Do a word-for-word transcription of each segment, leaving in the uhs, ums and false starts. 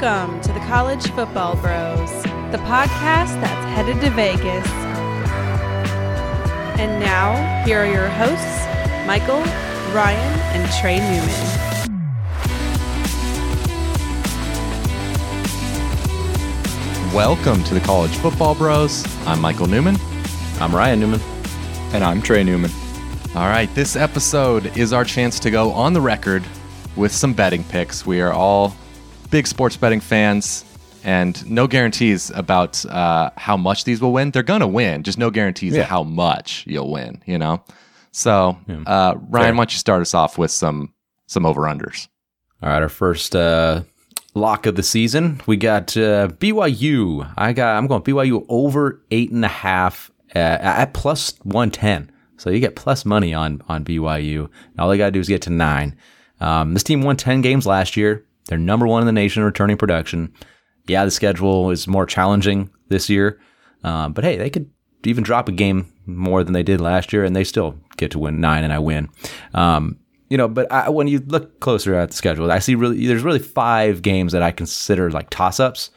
Welcome to the College Football Bros, the podcast that's headed to Vegas. And now, here are your hosts, Michael, Ryan, and Trey Newman. Welcome to the College Football Bros. I'm Michael Newman. I'm Ryan Newman. And I'm Trey Newman. All right, this episode is our chance to go on the record with some betting picks. We are all big sports betting fans, and no guarantees about uh, how much these will win. They're going to win, just no guarantees yeah. of how much you'll win, you know? So, yeah. uh, Ryan, Fair. Why don't you start us off with some some over-unders? All right, our first... Uh lock of the season. We got uh, B Y U. I got. I'm going B Y U over eight and a half at, at plus one ten. So you get plus money on on B Y U. And all they got to do is get to nine. Um, this team won ten games last year. They're number one in the nation in returning production. Yeah, the schedule is more challenging this year, um, but hey, they could even drop a game more than they did last year, and they still get to win nine, and I win. Um, You know, but I, when you look closer at the schedule, I see really there's really five games that I consider like toss-ups.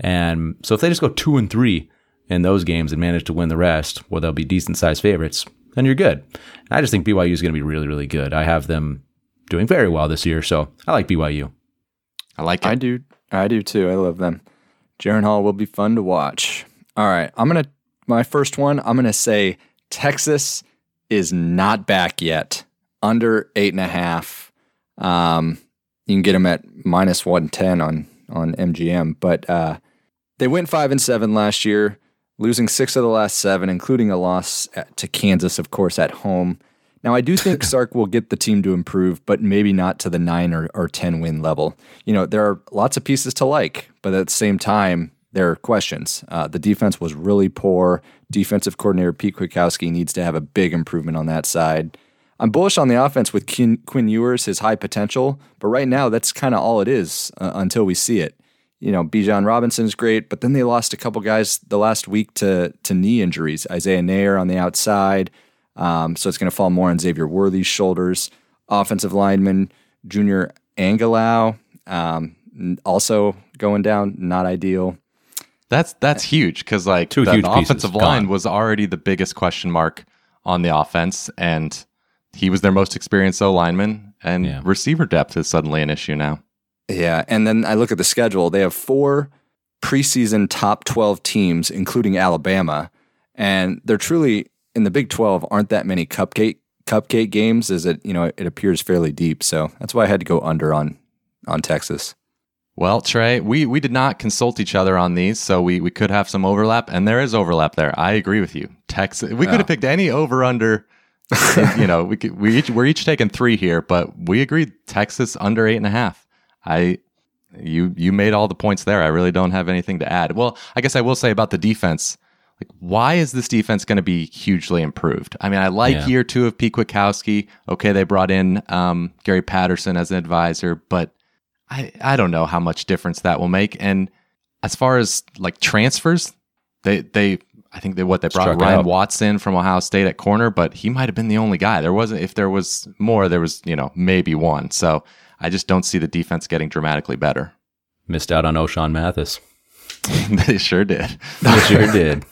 And so if they just go two and three in those games and manage to win the rest, well, they'll be decent-sized favorites, and you're good. And I just think B Y U is going to be really, really good. I have them doing very well this year, so I like B Y U. I like it. I do. I do, too. I love them. Jaren Hall will be fun to watch. All right. I'm going to – my first one, I'm going to say Texas is not back yet. Under eight and a half. Um, you can get them at minus one ten on, on M G M. But uh, they went five and seven last year, losing six of the last seven, including a loss at, to Kansas, of course, at home. Now, I do think Sark will get the team to improve, but maybe not to the nine or, or ten win level. You know, there are lots of pieces to like, but at the same time, there are questions. Uh, the defense was really poor. Defensive coordinator Pete Kwiatkowski needs to have a big improvement on that side. I'm bullish on the offense with Quinn Ewers, his high potential, but right now that's kind of all it is uh, until we see it. You know, Bijan Robinson is great, but then they lost a couple guys the last week to to knee injuries. Isaiah Nair on the outside, um, so it's going to fall more on Xavier Worthy's shoulders. Offensive lineman Junior Angelou um, also going down, not ideal. That's that's huge because like Two the, huge the offensive pieces. line Gone. was already the biggest question mark on the offense, and he was their most experienced O lineman, and yeah. receiver depth is suddenly an issue now. Yeah, and then I look at the schedule. They have four preseason top twelve teams, including Alabama, and they're truly, in the Big twelve, aren't that many cupcake cupcake games, as it, you know, it appears fairly deep, so that's why I had to go under on, on Texas. Well, Trey, we, we did not consult each other on these, so we, we could have some overlap, and there is overlap there. I agree with you. Texas, we could have oh. picked any over-under... you know, we could, we each, we're each taking three here, but we agreed Texas under eight and a half. I, you, you made all the points there. I really don't have anything to add. Well, I guess I will say about the defense, like, why is this defense going to be hugely improved? I mean, I like yeah. year two of Pete Kwiatkowski. Okay, they brought in um, Gary Patterson as an advisor, but I, I don't know how much difference that will make. And as far as like transfers, they, they. I think they what they brought Struck Ryan up. Watson from Ohio State at corner, but he might have been the only guy. There wasn't if there was more, there was, you know, maybe one. So I just don't see the defense getting dramatically better. Missed out on Oshawn Mathis. They sure did. They sure did.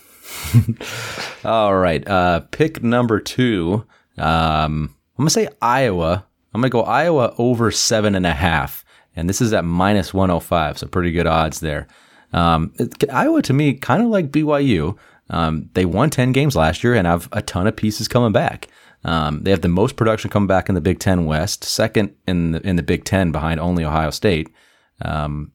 All right. Uh, pick number two. Um, I'm gonna say Iowa. I'm gonna go Iowa over seven and a half. And this is at minus one oh five, so pretty good odds there. Um, it, Iowa to me kind of like B Y U. Um, they won ten games last year and have a ton of pieces coming back. Um, they have the most production coming back in the Big Ten West, second in the, in the Big Ten behind only Ohio State. Um,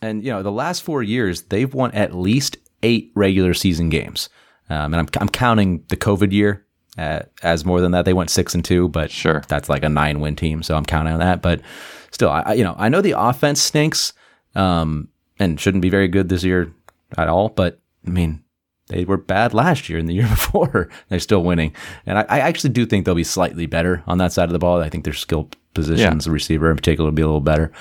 and you know, the last four years, they've won at least eight regular season games. Um, and I'm, I'm counting the COVID year uh, as more than that. They went six and two, but sure, that's like a nine win team. So I'm counting on that, but still, I, you know, I know the offense stinks, um, and shouldn't be very good this year at all. But I mean, they were bad last year and the year before. They're still winning. And I, I actually do think they'll be slightly better on that side of the ball. I think their skill positions, yeah. the receiver in particular, will be a little better.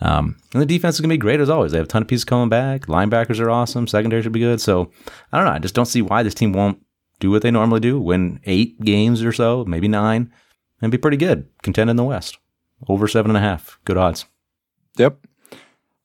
Um, and the defense is going to be great as always. They have a ton of pieces coming back. Linebackers are awesome. Secondary should be good. So I don't know. I just don't see why this team won't do what they normally do, win eight games or so, maybe nine, and be pretty good. Contend in the West. Over seven and a half. Good odds. Yep.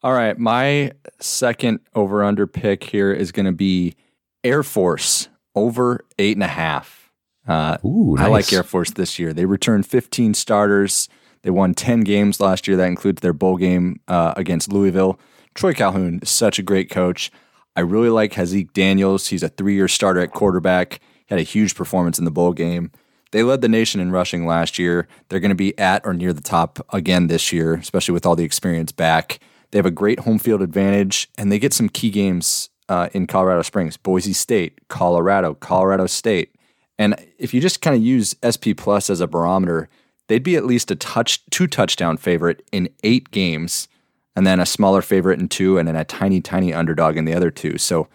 All right, my second over-under pick here is going to be Air Force over eight and a half. Uh, Ooh, nice. I like Air Force this year. They returned fifteen starters. They won ten games last year. That includes their bowl game uh, against Louisville. Troy Calhoun is such a great coach. I really like Hazik Daniels. He's a three-year starter at quarterback. He had a huge performance in the bowl game. They led the nation in rushing last year. They're going to be at or near the top again this year, especially with all the experience back. They have a great home field advantage, and they get some key games uh, in Colorado Springs, Boise State, Colorado, Colorado State. And if you just kind of use S P Plus as a barometer, they'd be at least a touch, two touchdown favorite in eight games, and then a smaller favorite in two, and then a tiny, tiny underdog in the other two. So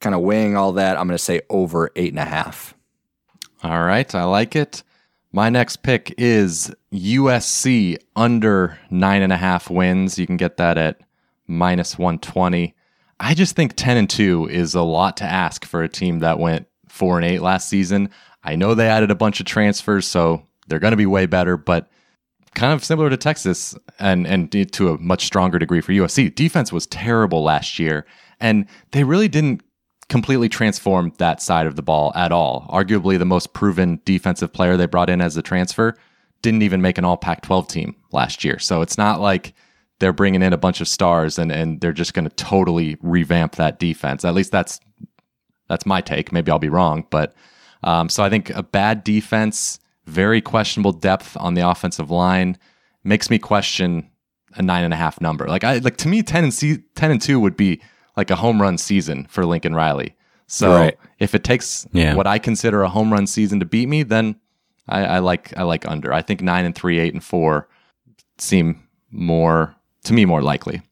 kind of weighing all that, I'm going to say over eight and a half. All right, I like it. My next pick is U S C under nine and a half wins. You can get that at minus one twenty. I just think ten and two is a lot to ask for a team that went four and eight last season. I know they added a bunch of transfers, so they're going to be way better, but kind of similar to Texas and, and to a much stronger degree for U S C. Defense was terrible last year, and they really didn't completely transformed that side of the ball at all. Arguably the most proven defensive player they brought in as a transfer didn't even make an all Pac twelve team last year. So it's not like they're bringing in a bunch of stars and, and they're just going to totally revamp that defense. At least that's that's my take. Maybe I'll be wrong. But um, so I think a bad defense, very questionable depth on the offensive line makes me question a nine and a half number. Like I like to me, ten and two would be like a home run season for Lincoln Riley. So right. if it takes yeah. what I consider a home run season to beat me, then I, I like I like under. I think nine and three, eight and four seem more to me more likely.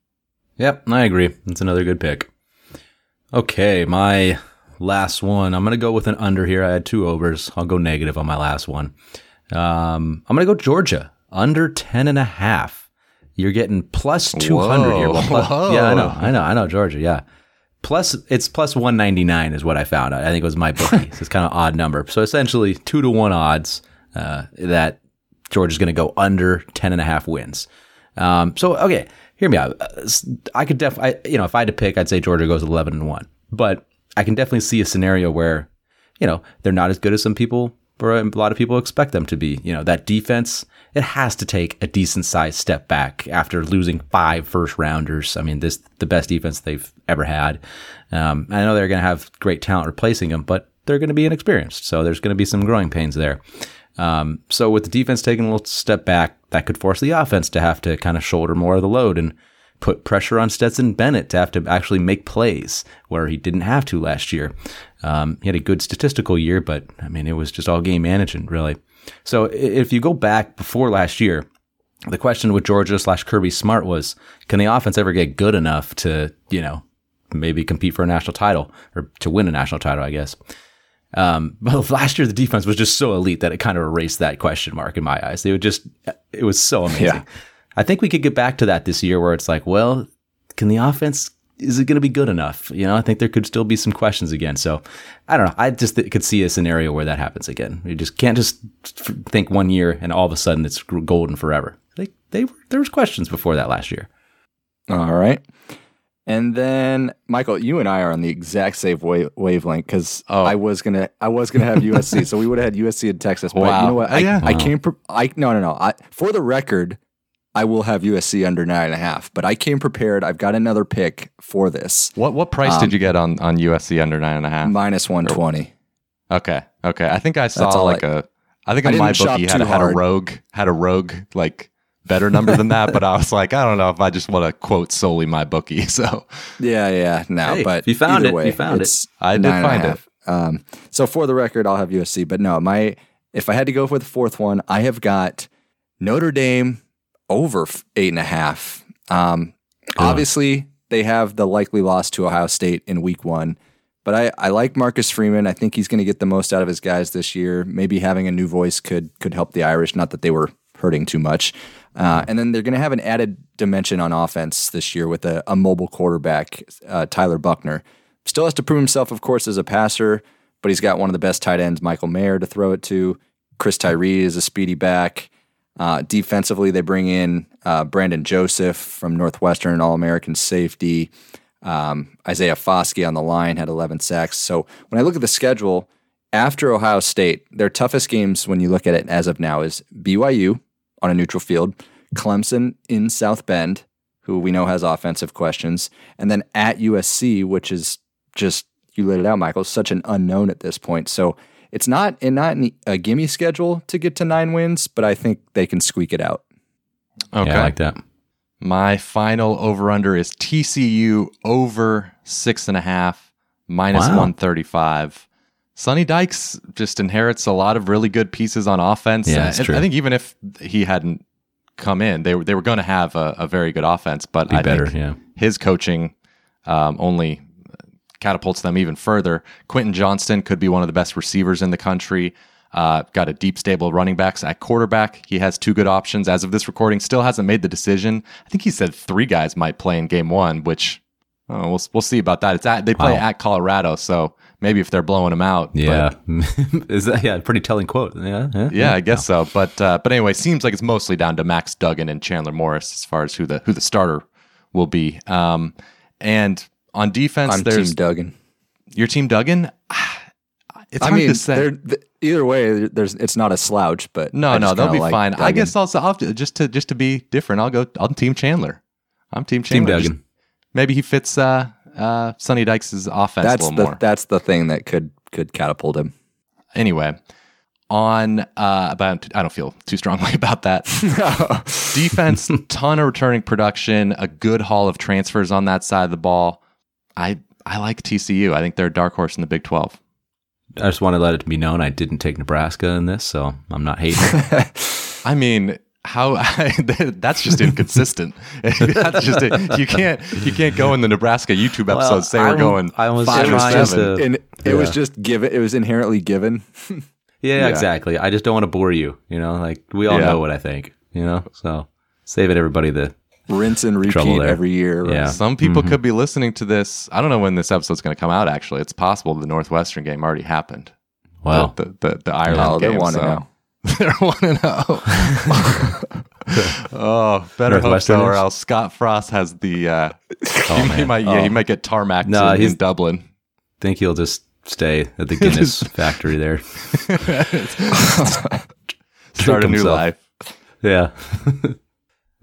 Yep, I agree. That's another good pick. Okay, my last one. I'm gonna go with an under here. I had two overs. I'll go negative on my last one. Um, I'm gonna go Georgia under ten and a half. You're getting plus two hundred Whoa. Here. Well, plus, yeah, I know. I know. I know. Georgia. Yeah. Plus, it's plus one ninety-nine is what I found out. I think it was my bookie. So it's kind of odd number. So essentially two to one odds uh, that Georgia's going to go under ten and a half wins. Um, so, okay. Hear me out. I could definitely, you know, if I had to pick, I'd say Georgia goes eleven and one. But I can definitely see a scenario where, you know, they're not as good as some people or a lot of people expect them to be. You know, that defense, it has to take a decent sized step back after losing five first rounders. I mean, this the best defense they've ever had. Um, I know they're going to have great talent replacing them, but they're going to be inexperienced. So there's going to be some growing pains there. Um, so with the defense taking a little step back, that could force the offense to have to kind of shoulder more of the load and put pressure on Stetson Bennett to have to actually make plays where he didn't have to last year. Um, he had a good statistical year, but I mean, it was just all game management, really. So if you go back before last year, the question with Georgia slash Kirby Smart was, can the offense ever get good enough to, you know, maybe compete for a national title or to win a national title, I guess. Um, but last year, the defense was just so elite that it kind of erased that question mark in my eyes. They would just, it was so amazing. Yeah. I think we could get back to that this year where it's like, well, can the offense, is it going to be good enough? You know, I think there could still be some questions again. So I don't know. I just th- could see a scenario where that happens again. You just can't just f- think one year and all of a sudden it's golden forever. They, they were, there was questions before that last year. All right. And then Michael, you and I are on the exact same wave- wavelength because oh. I was gonna, I was gonna have U S C, so we would have had U S C in Texas. But wow. You know what? I, yeah. I, I came. Pre- I no, no, no. I, for the record, I will have U S C under nine and a half, but I came prepared. I've got another pick for this. What what price um, did you get on, on U S C under nine and a half? minus one twenty. Okay, okay. I think I saw like I, a. I think I on my bookie had, had a rogue had a rogue like better number than that, but I was like, I don't know if I just want to quote solely my bookie. So yeah, yeah, no, hey, but you found it. Way, you found it. I did find it. Um, so for the record, I'll have U S C, but no, my if I had to go for the fourth one, I have got Notre Dame over eight and a half. Um, obviously, they have the likely loss to Ohio State in week one, but I, I like Marcus Freeman. I think he's going to get the most out of his guys this year. Maybe having a new voice could could help the Irish, not that they were hurting too much. Uh, and then they're going to have an added dimension on offense this year with a, a mobile quarterback, uh, Tyler Buckner. Still has to prove himself, of course, as a passer, but he's got one of the best tight ends, Michael Mayer, to throw it to. Chris Tyree is a speedy back. Uh, defensively, they bring in uh, Brandon Joseph from Northwestern, All-American safety. Um, Isaiah Foskey on the line had eleven sacks. So when I look at the schedule, after Ohio State, their toughest games when you look at it as of now is B Y U on a neutral field, Clemson in South Bend, who we know has offensive questions, and then at U S C, which is just, you laid it out, Michael, such an unknown at this point. So it's not and not a gimme schedule to get to nine wins, but I think they can squeak it out. Okay, yeah, I like that. My final over-under is T C U over six and a half, minus wow. one thirty-five. Sonny Dykes just inherits a lot of really good pieces on offense. Yeah, that's true. I think even if he hadn't come in, they were they were going to have a, a very good offense, but Be I better, think yeah. his coaching um, only catapults them even further. Quentin Johnston could be one of the best receivers in the country. Uh, got a deep stable of running backs at quarterback. He has two good options as of this recording. Still hasn't made the decision. I think he said three guys might play in game one, which oh, we'll we'll see about that. It's at, they play wow. at Colorado, so maybe if they're blowing them out. Yeah, but, is that yeah? Pretty telling quote. Yeah, yeah, yeah I guess no. so. But uh, but anyway, seems like it's mostly down to Max Duggan and Chandler Morris as far as who the who the starter will be. Um, and on defense, I'm there's team Duggan. Your team Duggan. It's I hard mean, to say. Th- either way, there's it's not a slouch, but no, no, they'll be like fine. Duggan. I guess also I'll, just to just to be different, I'll go. I'm Team Chandler. I'm Team Chandler. Team Duggan. Maybe he fits uh, uh, Sonny Dykes' offense that's a little the, more. That's the thing that could could catapult him. Anyway, on uh, about I don't feel too strongly about that. Defense, ton of returning production, a good haul of transfers on that side of the ball. I I like T C U. I think they're a dark horse in the Big twelve. I just want to let it be known I didn't take Nebraska in this, so I'm not hating. I mean, how I, that's just inconsistent. that's just you can't you can't go in the Nebraska YouTube episode well, say we're I'm, going I was five or seven. To, and it yeah. was just given. It was inherently given. yeah, yeah, exactly. I just don't want to bore you. You know, like we all yeah. know what I think. You know, so save it, everybody. The rinse and repeat every year. Right? Yeah. Some people mm-hmm. could be listening to this. I don't know when this episode's going to come out, actually. It's possible the Northwestern game already happened. Wow. The, the, the, the Ireland no, game. They're one and oh. They're one and oh. Oh, better hope so, or else Scott Frost has the... Uh, oh, he, he might, yeah, oh. he might get tarmacked no, in, in Dublin. Think he'll just stay at the Guinness factory there. Start a new life. Yeah.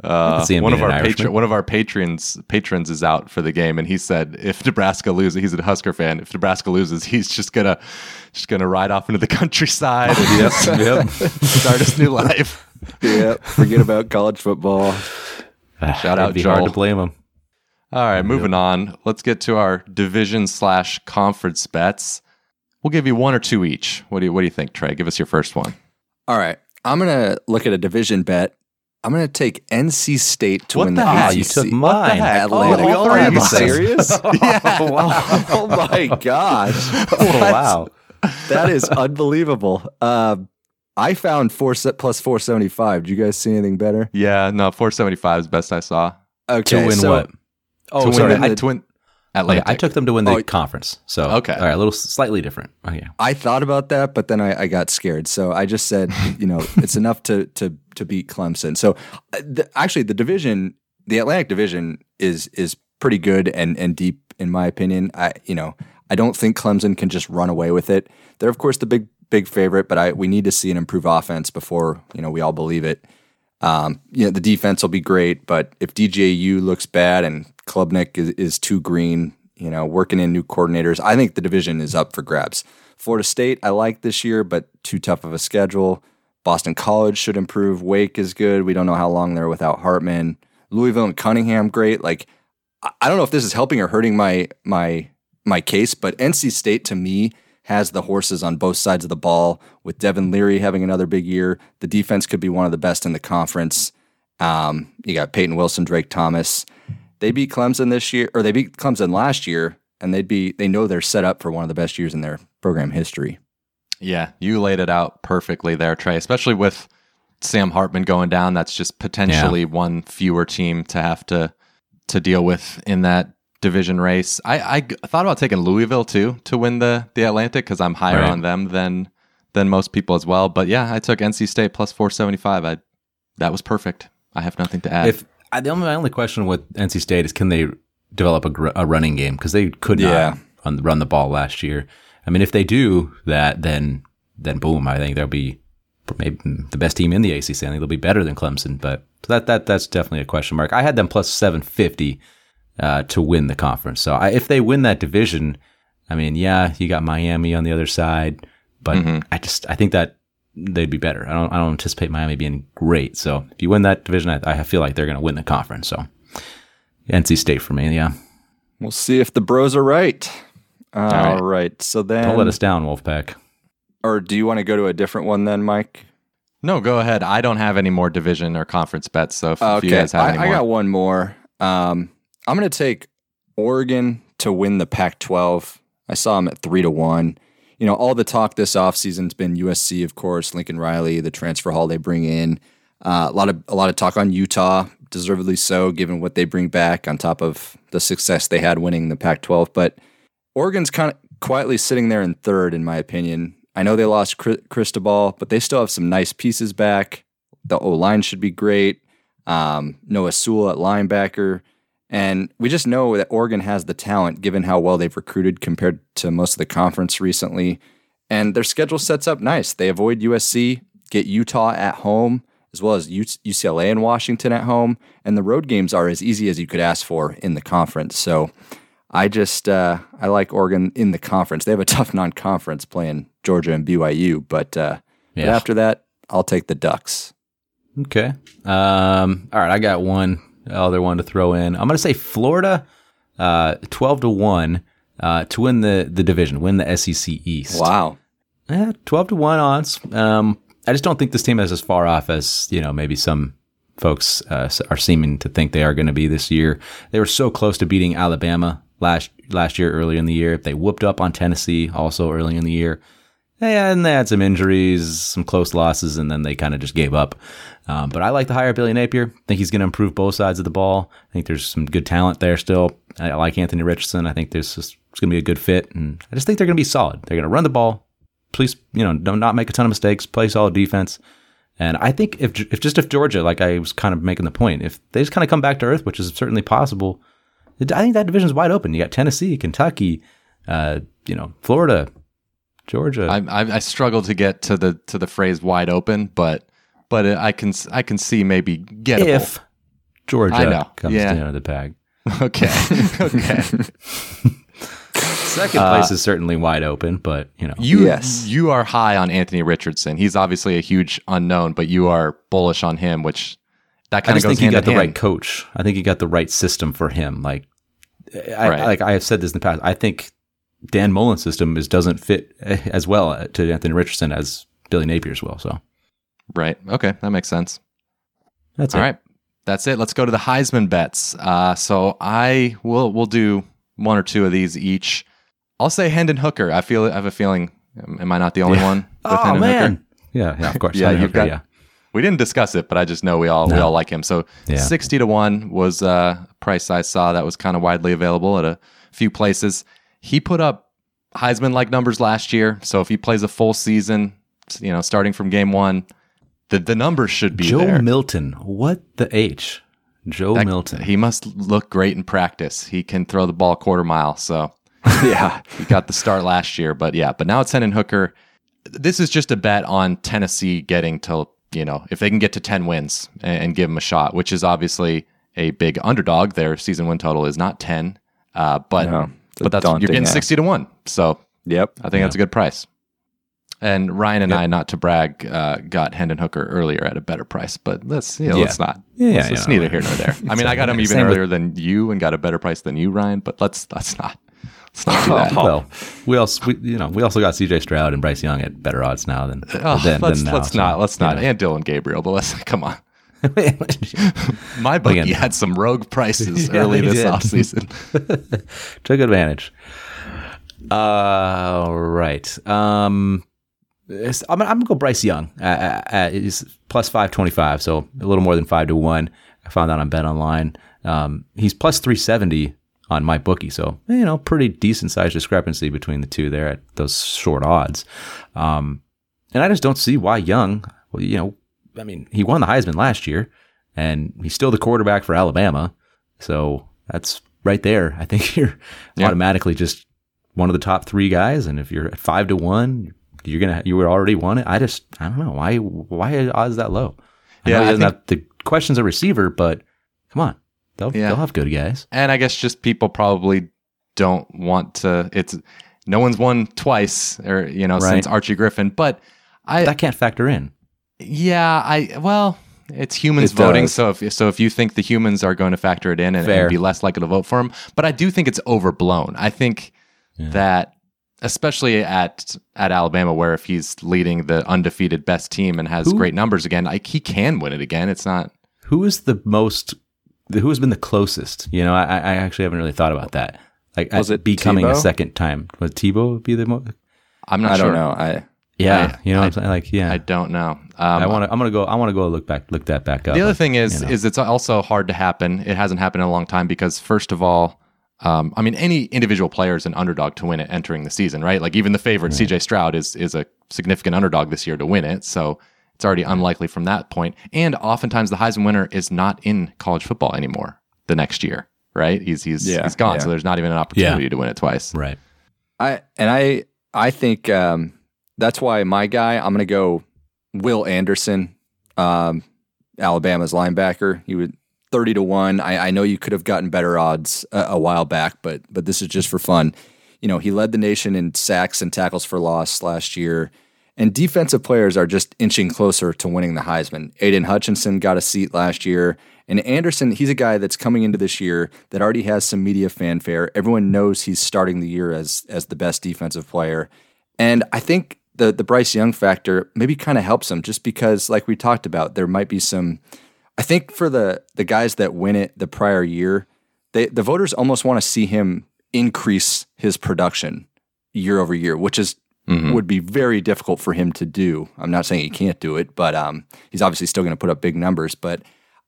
Uh, one of our patron, one of our patrons patrons is out for the game, and he said if Nebraska loses, he's a Husker fan. If Nebraska loses, he's just gonna just gonna ride off into the countryside and yep, yep. start his new life. Yep, forget about college football. Shout out, Jarl. Hard to blame him. All right, moving yep. on. Let's get to our division slash conference bets. We'll give you one or two each. What do you What do you think, Trey? Give us your first one. All right, I'm gonna look at a division bet. I'm going to take N C State to what win the heck? S E C. You took mine. Atlanta. Oh, all three of us. Are you serious? yeah. Oh, wow. oh, my gosh. Oh, wow. That is unbelievable. Uh, I found four plus four seventy-five. Did you guys see anything better? Yeah, no, four seventy-five is the best I saw. Okay. To win so, what? Oh, to sorry. Win the, I, to win Atlantic. I took them to win the oh, conference. So, okay. All right, a little slightly different. Oh, yeah. I thought about that, but then I, I got scared. So I just said, you know, it's enough to to. to beat Clemson. So the, actually the division, the Atlantic division is, is pretty good and, and deep in my opinion. I, you know, I don't think Clemson can just run away with it. They're of course the big, big favorite, but I, we need to see an improved offense before, you know, we all believe it. Um, you know, the defense will be great, but if D J U looks bad and Klubnik is, is too green, you know, working in new coordinators, I think the division is up for grabs. Florida State, I like this year, but too tough of a schedule. Boston College should improve. Wake is good. We don't know how long they're without Hartman. Louisville and Cunningham, great. Like, I don't know if this is helping or hurting my my my case, but N C State to me has the horses on both sides of the ball. With Devin Leary having another big year, the defense could be one of the best in the conference. Um, you got Peyton Wilson, Drake Thomas. They beat Clemson this year, or they beat Clemson last year, and they'd be they know they're set up for one of the best years in their program history. Yeah, you laid it out perfectly there, Trey, especially with Sam Hartman going down. That's just potentially yeah. one fewer team to have to to deal with in that division race. I, I thought about taking Louisville, too, to win the, the Atlantic because I'm higher right. on them than than most people as well. But yeah, I took N C State plus four seventy-five. I that was perfect. I have nothing to add. If I, the only, my only question with N C State is, can they develop a, a running game? Because they could yeah. not run, run the ball last year. I mean, if they do that, then then boom, I think they'll be maybe the best team in the A C C. I think they'll be better than Clemson. But so that that that's definitely a question mark. I had them plus seven fifty uh, to win the conference. So I, if they win that division, I mean, yeah, you got Miami on the other side, but mm-hmm. I just I think that they'd be better. I don't I don't anticipate Miami being great. So if you win that division, I, I feel like they're going to win the conference. So N C State for me, yeah. We'll see if the bros are right. All, All right. right. So then, don't let us down, Wolfpack. Or do you want to go to a different one then, Mike? No, go ahead. I don't have any more division or conference bets. So if, uh, okay. if you guys have I, any more. I got one more. Um, I'm going to take Oregon to win the Pac twelve. I saw them at three to one. You know, all the talk this offseason's been U S C, of course, Lincoln Riley, the transfer haul they bring in. Uh, a lot of a lot of talk on Utah, deservedly so, given what they bring back on top of the success they had winning the Pac twelve. But Oregon's kind of quietly sitting there in third, in my opinion. I know they lost Cristobal, but they still have some nice pieces back. The O-line should be great. Um, Noah Sewell at linebacker. And we just know that Oregon has the talent, given how well they've recruited compared to most of the conference recently. And their schedule sets up nice. They avoid U S C, get Utah at home, as well as U C L A and Washington at home. And the road games are as easy as you could ask for in the conference. So I just, uh, I like Oregon in the conference. They have a tough non-conference playing Georgia and B Y U. But, uh, yeah. but after that, I'll take the Ducks. Okay. Um, all right, I got one. Other one to throw in. I'm going to say Florida, uh, twelve to one, uh, to win the, the division, win the S E C East. Wow, yeah, twelve to one odds. Um, I just don't think this team is as far off as, you know, maybe some folks uh, are seeming to think they are going to be this year. They were so close to beating Alabama last last year, earlier in the year. They whooped up on Tennessee also early in the year. And they had some injuries, some close losses, and then they kind of just gave up. Um, but I like to hire Billy Napier. I think he's going to improve both sides of the ball. I think there's some good talent there still. I like Anthony Richardson. I think there's just, it's going to be a good fit. And I just think they're going to be solid. They're going to run the ball. Please, you know, do not make a ton of mistakes. Play solid defense. And I think if, if just if Georgia, like I was kind of making the point, if they just kind of come back to earth, which is certainly possible, I think that division's wide open. You got Tennessee, Kentucky, uh, you know, Florida, Georgia. I, I, I struggle to get to the to the phrase "wide open," but but I can I can see maybe gettable if Georgia comes yeah. down to the pack. Okay, okay. Second place uh, is certainly wide open, but you know, you yes. you are high on Anthony Richardson. He's obviously a huge unknown, but you are bullish on him, which that kind of goes hand in hand. I think he got the right coach. I think he got the right system for him. Like I, right. I like I have said this in the past. I think Dan Mullen's system is doesn't fit as well to Anthony Richardson as Billy Napier's will. So, right, okay, that makes sense. That's all it. Right. That's it. Let's go to the Heisman bets. Uh, so I will we'll do one or two of these each. I'll say Hendon Hooker. I feel I have a feeling. Am I not the only yeah. one? With oh Hendon man, Hooker? Yeah, yeah, of course. yeah, Hendon you've Hooker, got. Yeah. We didn't discuss it, but I just know we all no. we all like him. So yeah. sixty to one was a uh, price I saw that was kind of widely available at a few places. He put up Heisman-like numbers last year, so if he plays a full season, you know, starting from game one, the, the numbers should be Joe there. Joe Milton, what the H? Joe that, Milton. He must look great in practice. He can throw the ball a quarter mile, so yeah, he got the start last year, but yeah, but now it's Hendon Hooker. This is just a bet on Tennessee getting to, you know, if they can get to ten wins and, and give him a shot, which is obviously a big underdog. Their season win total is not ten, uh, but... No. But that's you're getting ass. sixty to one, so yep, I think yeah. that's a good price. And Ryan and yep. I, not to brag, uh, got Hendon Hooker earlier at a better price, but let's you know, yeah. let's not. Yeah, let's, yeah, let's yeah. neither here nor there. Exactly. I mean, I got him even Same earlier with... than you, and got a better price than you, Ryan. But let's let's not let's not do that. Oh, well, we also we, you know we also got C J Stroud and Bryce Young at better odds now than, oh, than, let's, than now. Let's so, not let's not know. And Dylan Gabriel, but let's come on. My bookie Again. had some rogue prices yeah, early this offseason. Took advantage. Uh, all right. Um, I'm, I'm going to go Bryce Young. Uh, uh, he's plus five twenty-five, so a little more than five to one. I found that on BetOnline. Um, he's plus three seventy on my bookie, so, you know, pretty decent-sized discrepancy between the two there at those short odds. Um, and I just don't see why Young, well, you know, I mean, he won the Heisman last year, and he's still the quarterback for Alabama. So that's right there. I think you're yeah. automatically just one of the top three guys. And if you're at five to one, you're gonna you were already won it. I just I don't know why why odds that low. I yeah, know he doesn't have the question's a receiver, but come on, they'll yeah. they'll have good guys. And I guess just people probably don't want to. It's no one's won twice, or you know, right. since Archie Griffin. But I that can't factor in. Yeah, I well, it's humans it voting, does. so if so if you think the humans are going to factor it in and, and be less likely to vote for him, but I do think it's overblown. I think yeah. that especially at at Alabama, where if he's leading the undefeated best team and has who, great numbers again, like he can win it again. It's not who is the most, who has been the closest. You know, I, I actually haven't really thought about that. Like, was it becoming Tebow? a second time? Was Tebow be the most? I'm not I sure. I don't know. I. Yeah, I, you know, I, what I'm saying? Like, yeah, I don't know. Um, I want to. I'm gonna go. I want to go look back, look that back up. The other thing is, you know. is it's also hard to happen. It hasn't happened in a long time because, first of all, um, I mean, any individual player is an underdog to win it entering the season, right? Like even the favorite right. C J Stroud is is a significant underdog this year to win it, so it's already unlikely from that point. And oftentimes, the Heisman winner is not in college football anymore the next year, right? He's he's yeah, he's gone, yeah. so there's not even an opportunity yeah. to win it twice, right? I and I I think. Um, That's why my guy, I'm going to go Will Anderson, um, Alabama's linebacker. He was thirty to one. I, I know you could have gotten better odds a, a while back, but but this is just for fun. You know, he led the nation in sacks and tackles for loss last year, and defensive players are just inching closer to winning the Heisman. Aiden Hutchinson got a seat last year, and Anderson, he's a guy that's coming into this year that already has some media fanfare. Everyone knows he's starting the year as as the best defensive player, and I think The the Bryce Young factor maybe kind of helps him just because, like we talked about, there might be some. I think for the the guys that win it the prior year, they the voters almost want to see him increase his production year over year, which is mm-hmm. would be very difficult for him to do. I'm not saying he can't do it, but um, he's obviously still going to put up big numbers. But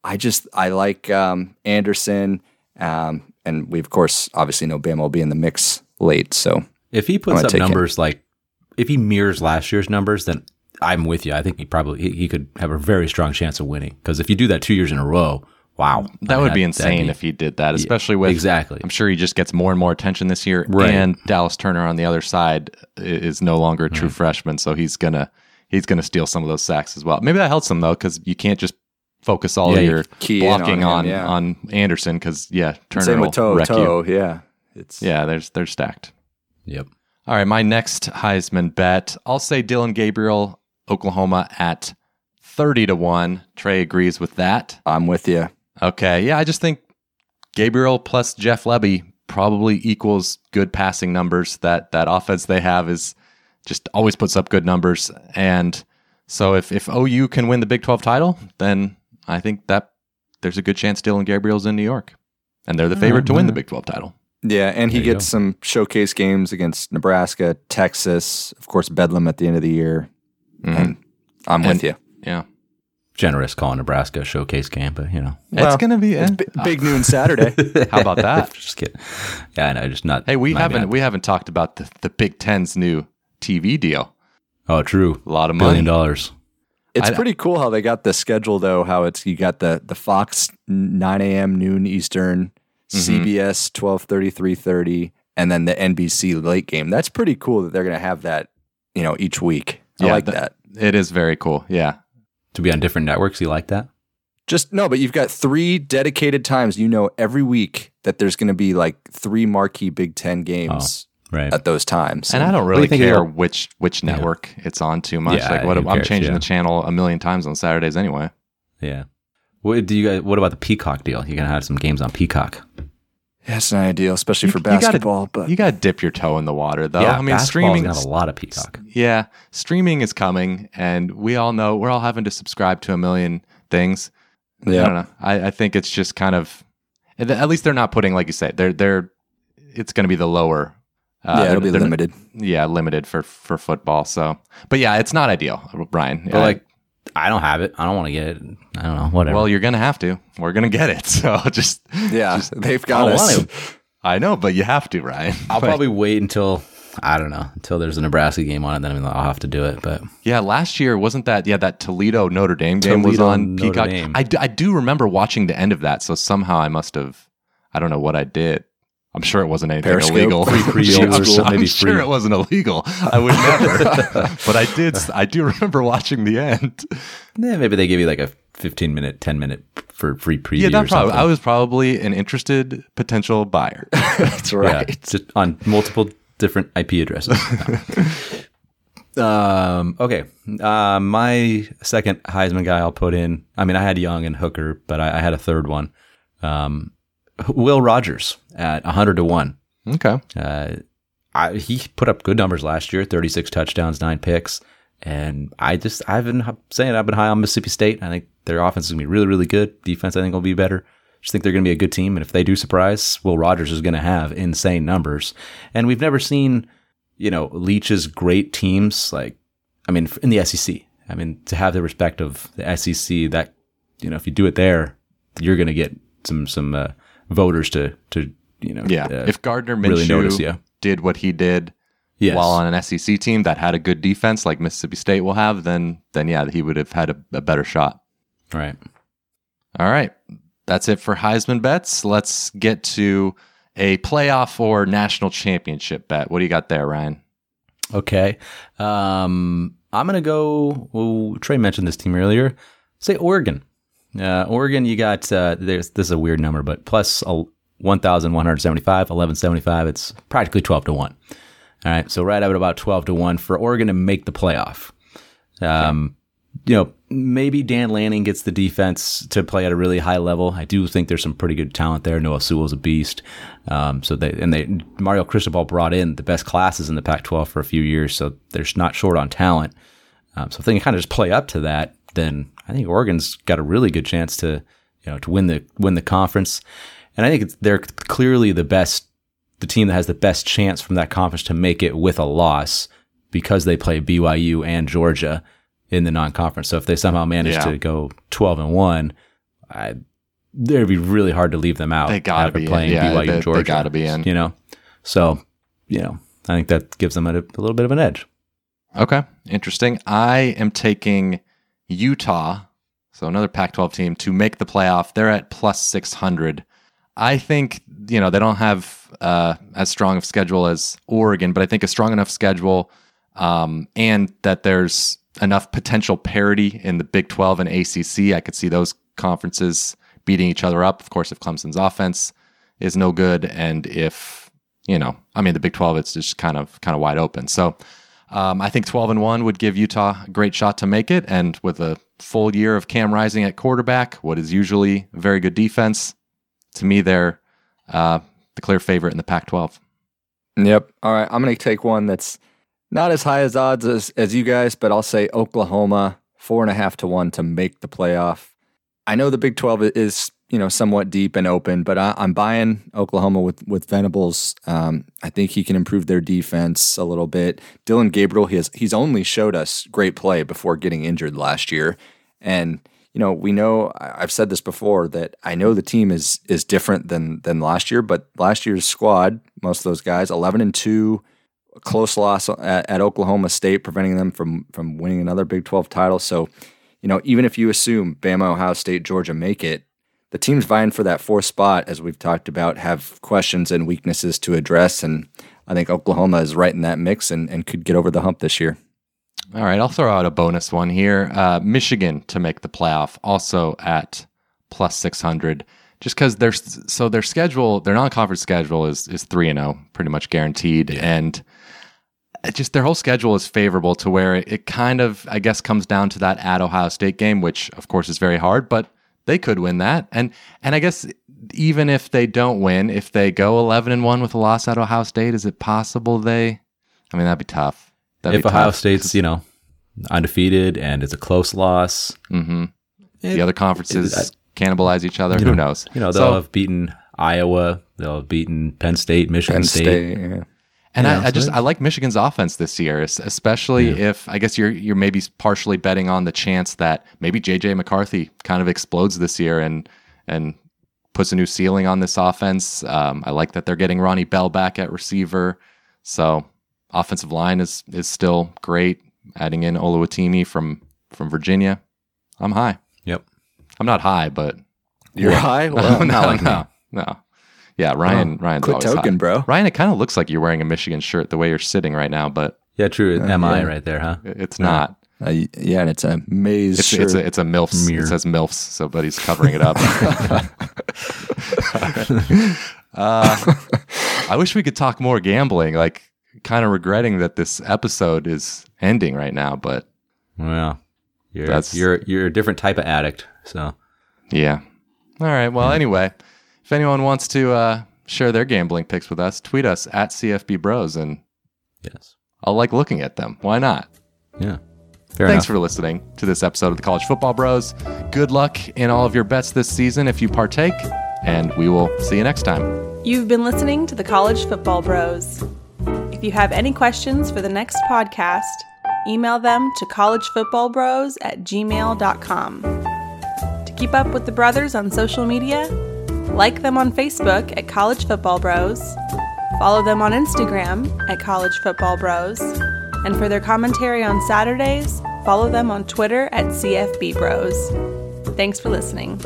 I just I like um, Anderson, um, and we of course obviously know Bama will be in the mix late. So if he puts up numbers him. like. If he mirrors last year's numbers, then I'm with you. I think he probably he, he could have a very strong chance of winning because if you do that two years in a row, wow, that I mean, would be insane be, if he did that. Especially yeah, with exactly, I'm sure he just gets more and more attention this year. Right. And Dallas Turner on the other side is no longer a true right. freshman, so he's gonna he's gonna steal some of those sacks as well. Maybe that helps him though, because you can't just focus all yeah, of your blocking on on, him, yeah. on Anderson because yeah, Turner same will with Toe, wreck Toe, you. Yeah, it's yeah, they're they're stacked. Yep. All right, my next Heisman bet, I'll say Dylan Gabriel, Oklahoma at thirty to one. Trey agrees with that. I'm with you. Okay, yeah, I just think Gabriel plus Jeff Lebby probably equals good passing numbers. That that offense they have is just always puts up good numbers. And so if, if O U can win the Big twelve title, then I think that there's a good chance Dylan Gabriel's in New York. And they're the favorite to win the Big twelve title. Yeah, and he gets go. some showcase games against Nebraska, Texas, of course, Bedlam at the end of the year. Mm-hmm. And I'm and, with you. Yeah. Generous calling Nebraska a showcase game, but, you know. Well, it's going to be it's b- Big Noon Saturday. How about that? Just kidding. Yeah, I know, just not. Hey, we haven't bad. we haven't talked about the, the Big Ten's new T V deal. Oh, true. A lot of money. Billion dollars. It's I, pretty cool how they got the schedule, though, how it's you got the, the Fox nine a.m. noon Eastern, Mm-hmm. C B S twelve thirty, three thirty, and then the N B C late game. That's pretty cool that they're going to have that, you know, each week. I yeah, like that. It is very cool. Yeah. To be on different networks, you like that? Just no, but you've got three dedicated times. You know, every week that there's going to be like three marquee Big Ten games oh, right. at those times. And, and I don't really do care which which network yeah. it's on too much. Yeah, like what I'm cares, changing yeah. the channel a million times on Saturdays anyway. Yeah. What do you guys? What about the Peacock deal? You're gonna have some games on Peacock. That's not ideal, especially you, for basketball. You gotta, but you gotta dip your toe in the water, though. Yeah, I mean, streaming got a lot of Peacock. Yeah, streaming is coming, and we all know we're all having to subscribe to a million things. Yeah, I don't know. I, I think it's just kind of, at least they're not putting, like you say, they're they're. It's gonna be the lower. Uh, yeah, it'll be limited. Yeah, limited for for football. So, but yeah, it's not ideal, Brian. But yeah, like. I don't have it. I don't want to get it. I don't know. Whatever. Well, you're going to have to. We're going to get it. So just... Yeah, just, they've got I us. I know, but you have to, Ryan. I'll like, probably wait until I don't know, until there's a Nebraska game on it, then I'll have to do it. But yeah, last year wasn't that? Yeah, that Toledo Notre Dame game Toledo was on Notre Peacock. Dame. I, d- I do remember watching the end of that, so somehow I must have. I don't know what I did. I'm sure it wasn't anything Periscope, illegal. Free, free I'm, or sure, maybe I'm sure free. It wasn't illegal. I would never. But I did. I do remember watching the end. Yeah, maybe they give you like a fifteen minute, ten minute for free preview. Yeah, that or probably. Something. I was probably an interested potential buyer. That's right. Yeah, just on multiple different I P addresses. No. um. Okay. Uh, my second Heisman guy I'll put in. I mean, I had Young and Hooker, but I, I had a third one. Um. Will Rogers at one hundred to one. Okay. Uh, I, he put up good numbers last year, thirty-six touchdowns, nine picks. And I just, I've been saying I've been high on Mississippi State. I think their offense is going to be really, really good. Defense, I think, will be better. Just think they're going to be a good team. And if they do surprise, Will Rogers is going to have insane numbers. And we've never seen, you know, Leach's great teams, like, I mean, in the S E C. I mean, to have the respect of the S E C, that, you know, if you do it there, you're going to get some, some, uh, voters to, to you know, yeah. Uh, if Gardner Minshew really notice, yeah. did what he did yes. while on an S E C team that had a good defense like Mississippi State will have, then then yeah, he would have had a, a better shot. All right, all right. That's it for Heisman bets. Let's get to a playoff or national championship bet. What do you got there, Ryan? Okay, um, I'm gonna go. Well, Trey mentioned this team earlier. Say Oregon. Uh, Oregon, you got, uh, there's, this is a weird number, but plus eleven seventy-five, eleven seventy-five, it's practically twelve to one. All right. So right up at about twelve to one for Oregon to make the playoff. Um, okay. You know, maybe Dan Lanning gets the defense to play at a really high level. I do think there's some pretty good talent there. Noah Sewell's a beast. Um, so they, and they, Mario Cristobal brought in the best classes in the Pac twelve for a few years. So they're not short on talent. Um, so if they can kind of just play up to that, then I think Oregon's got a really good chance to, you know, to win the win the conference, and I think it's, they're clearly the best, the team that has the best chance from that conference to make it with a loss because they play B Y U and Georgia in the non-conference. So if they somehow manage yeah. to go twelve and one, I, it'd be really hard to leave them out. They gotta be playing yeah, B Y U they, and Georgia. They gotta be in, you know. So, you know, I think that gives them a, a little bit of an edge. Okay, interesting. I am taking Utah, so another Pac twelve team, to make the playoff. They're at plus six hundred. I think, you know, they don't have uh, as strong of schedule as Oregon, but I think a strong enough schedule um, and that there's enough potential parity in the Big twelve and A C C. I could see those conferences beating each other up. Of course, if Clemson's offense is no good, and if, you know, I mean, the Big twelve, it's just kind of kind of wide open. So Um, I think twelve and one would give Utah a great shot to make it. And with a full year of Cam Rising at quarterback, what is usually very good defense, to me, they're uh, the clear favorite in the Pac twelve. Yep. All right. I'm going to take one that's not as high as odds as, as you guys, but I'll say Oklahoma, four and a half to one to make the playoff. I know the Big twelve is, you know, somewhat deep and open, but I, I'm buying Oklahoma with, with Venables. Um, I think he can improve their defense a little bit. Dylan Gabriel, he has, he's only showed us great play before getting injured last year. And, you know, we know, I've said this before, that I know the team is is different than than last year, but last year's squad, most of those guys, eleven and two, close loss at, at Oklahoma State, preventing them from, from winning another Big twelve title. So, you know, even if you assume Bama, Ohio State, Georgia make it, the teams vying for that fourth spot, as we've talked about, have questions and weaknesses to address, and I think Oklahoma is right in that mix and, and could get over the hump this year. All right, I'll throw out a bonus one here. Uh, Michigan to make the playoff, also at plus six hundred, just because their, so their schedule, their non-conference schedule is is three and oh, pretty much guaranteed, yeah. and just their whole schedule is favorable to where it, it kind of, I guess, comes down to that at Ohio State game, which, of course, is very hard, but they could win that. And and I guess even if they don't win, if they go eleven and one with a loss at Ohio State, is it possible they, I mean, that'd be tough. That'd if be Ohio tough. State's, you know, undefeated and it's a close loss. Mm-hmm. It, the other conferences it, I, cannibalize each other. You know, who knows? You know, they'll so, have beaten Iowa. They'll have beaten Penn State, Michigan Penn State. State yeah. And yeah, I, I just, I like Michigan's offense this year, especially yeah. if, I guess you're you're maybe partially betting on the chance that maybe J J McCarthy kind of explodes this year and and puts a new ceiling on this offense. Um, I like that they're getting Ronnie Bell back at receiver. So Offensive line is is still great. Adding in Oluwatimi from from Virginia, I'm high. Yep, I'm not high, but you're well, high. Well, no, not like no, me. no, no. Yeah, Ryan. Oh, Ryan's quit always token, high. Bro. Ryan, it kind of looks like you're wearing a Michigan shirt the way you're sitting right now, but yeah, true. Uh, Mi yeah. right there, huh? It's no. not. Uh, yeah, and it's a maize it's, shirt. It's a it's a milfs. Mirror. It says milfs, so buddy's covering it up. uh, I wish we could talk more gambling. Like, kind of regretting that this episode is ending right now, but well, you're that's, you're you're a different type of addict. So yeah. All right. Well, anyway, if anyone wants to uh, share their gambling picks with us, tweet us at C F B Bros, and yes, I'll like looking at them. Why not? Yeah. Fair Thanks enough. For listening to this episode of the College Football Bros. Good luck in all of your bets this season if you partake, and we will see you next time. You've been listening to the College Football Bros. If you have any questions for the next podcast, email them to collegefootballbros at gmail dot com. To keep up with the brothers on social media, like them on Facebook at College Football Bros, follow them on Instagram at College Football Bros, and for their commentary on Saturdays, follow them on Twitter at C F B Bros. Thanks for listening.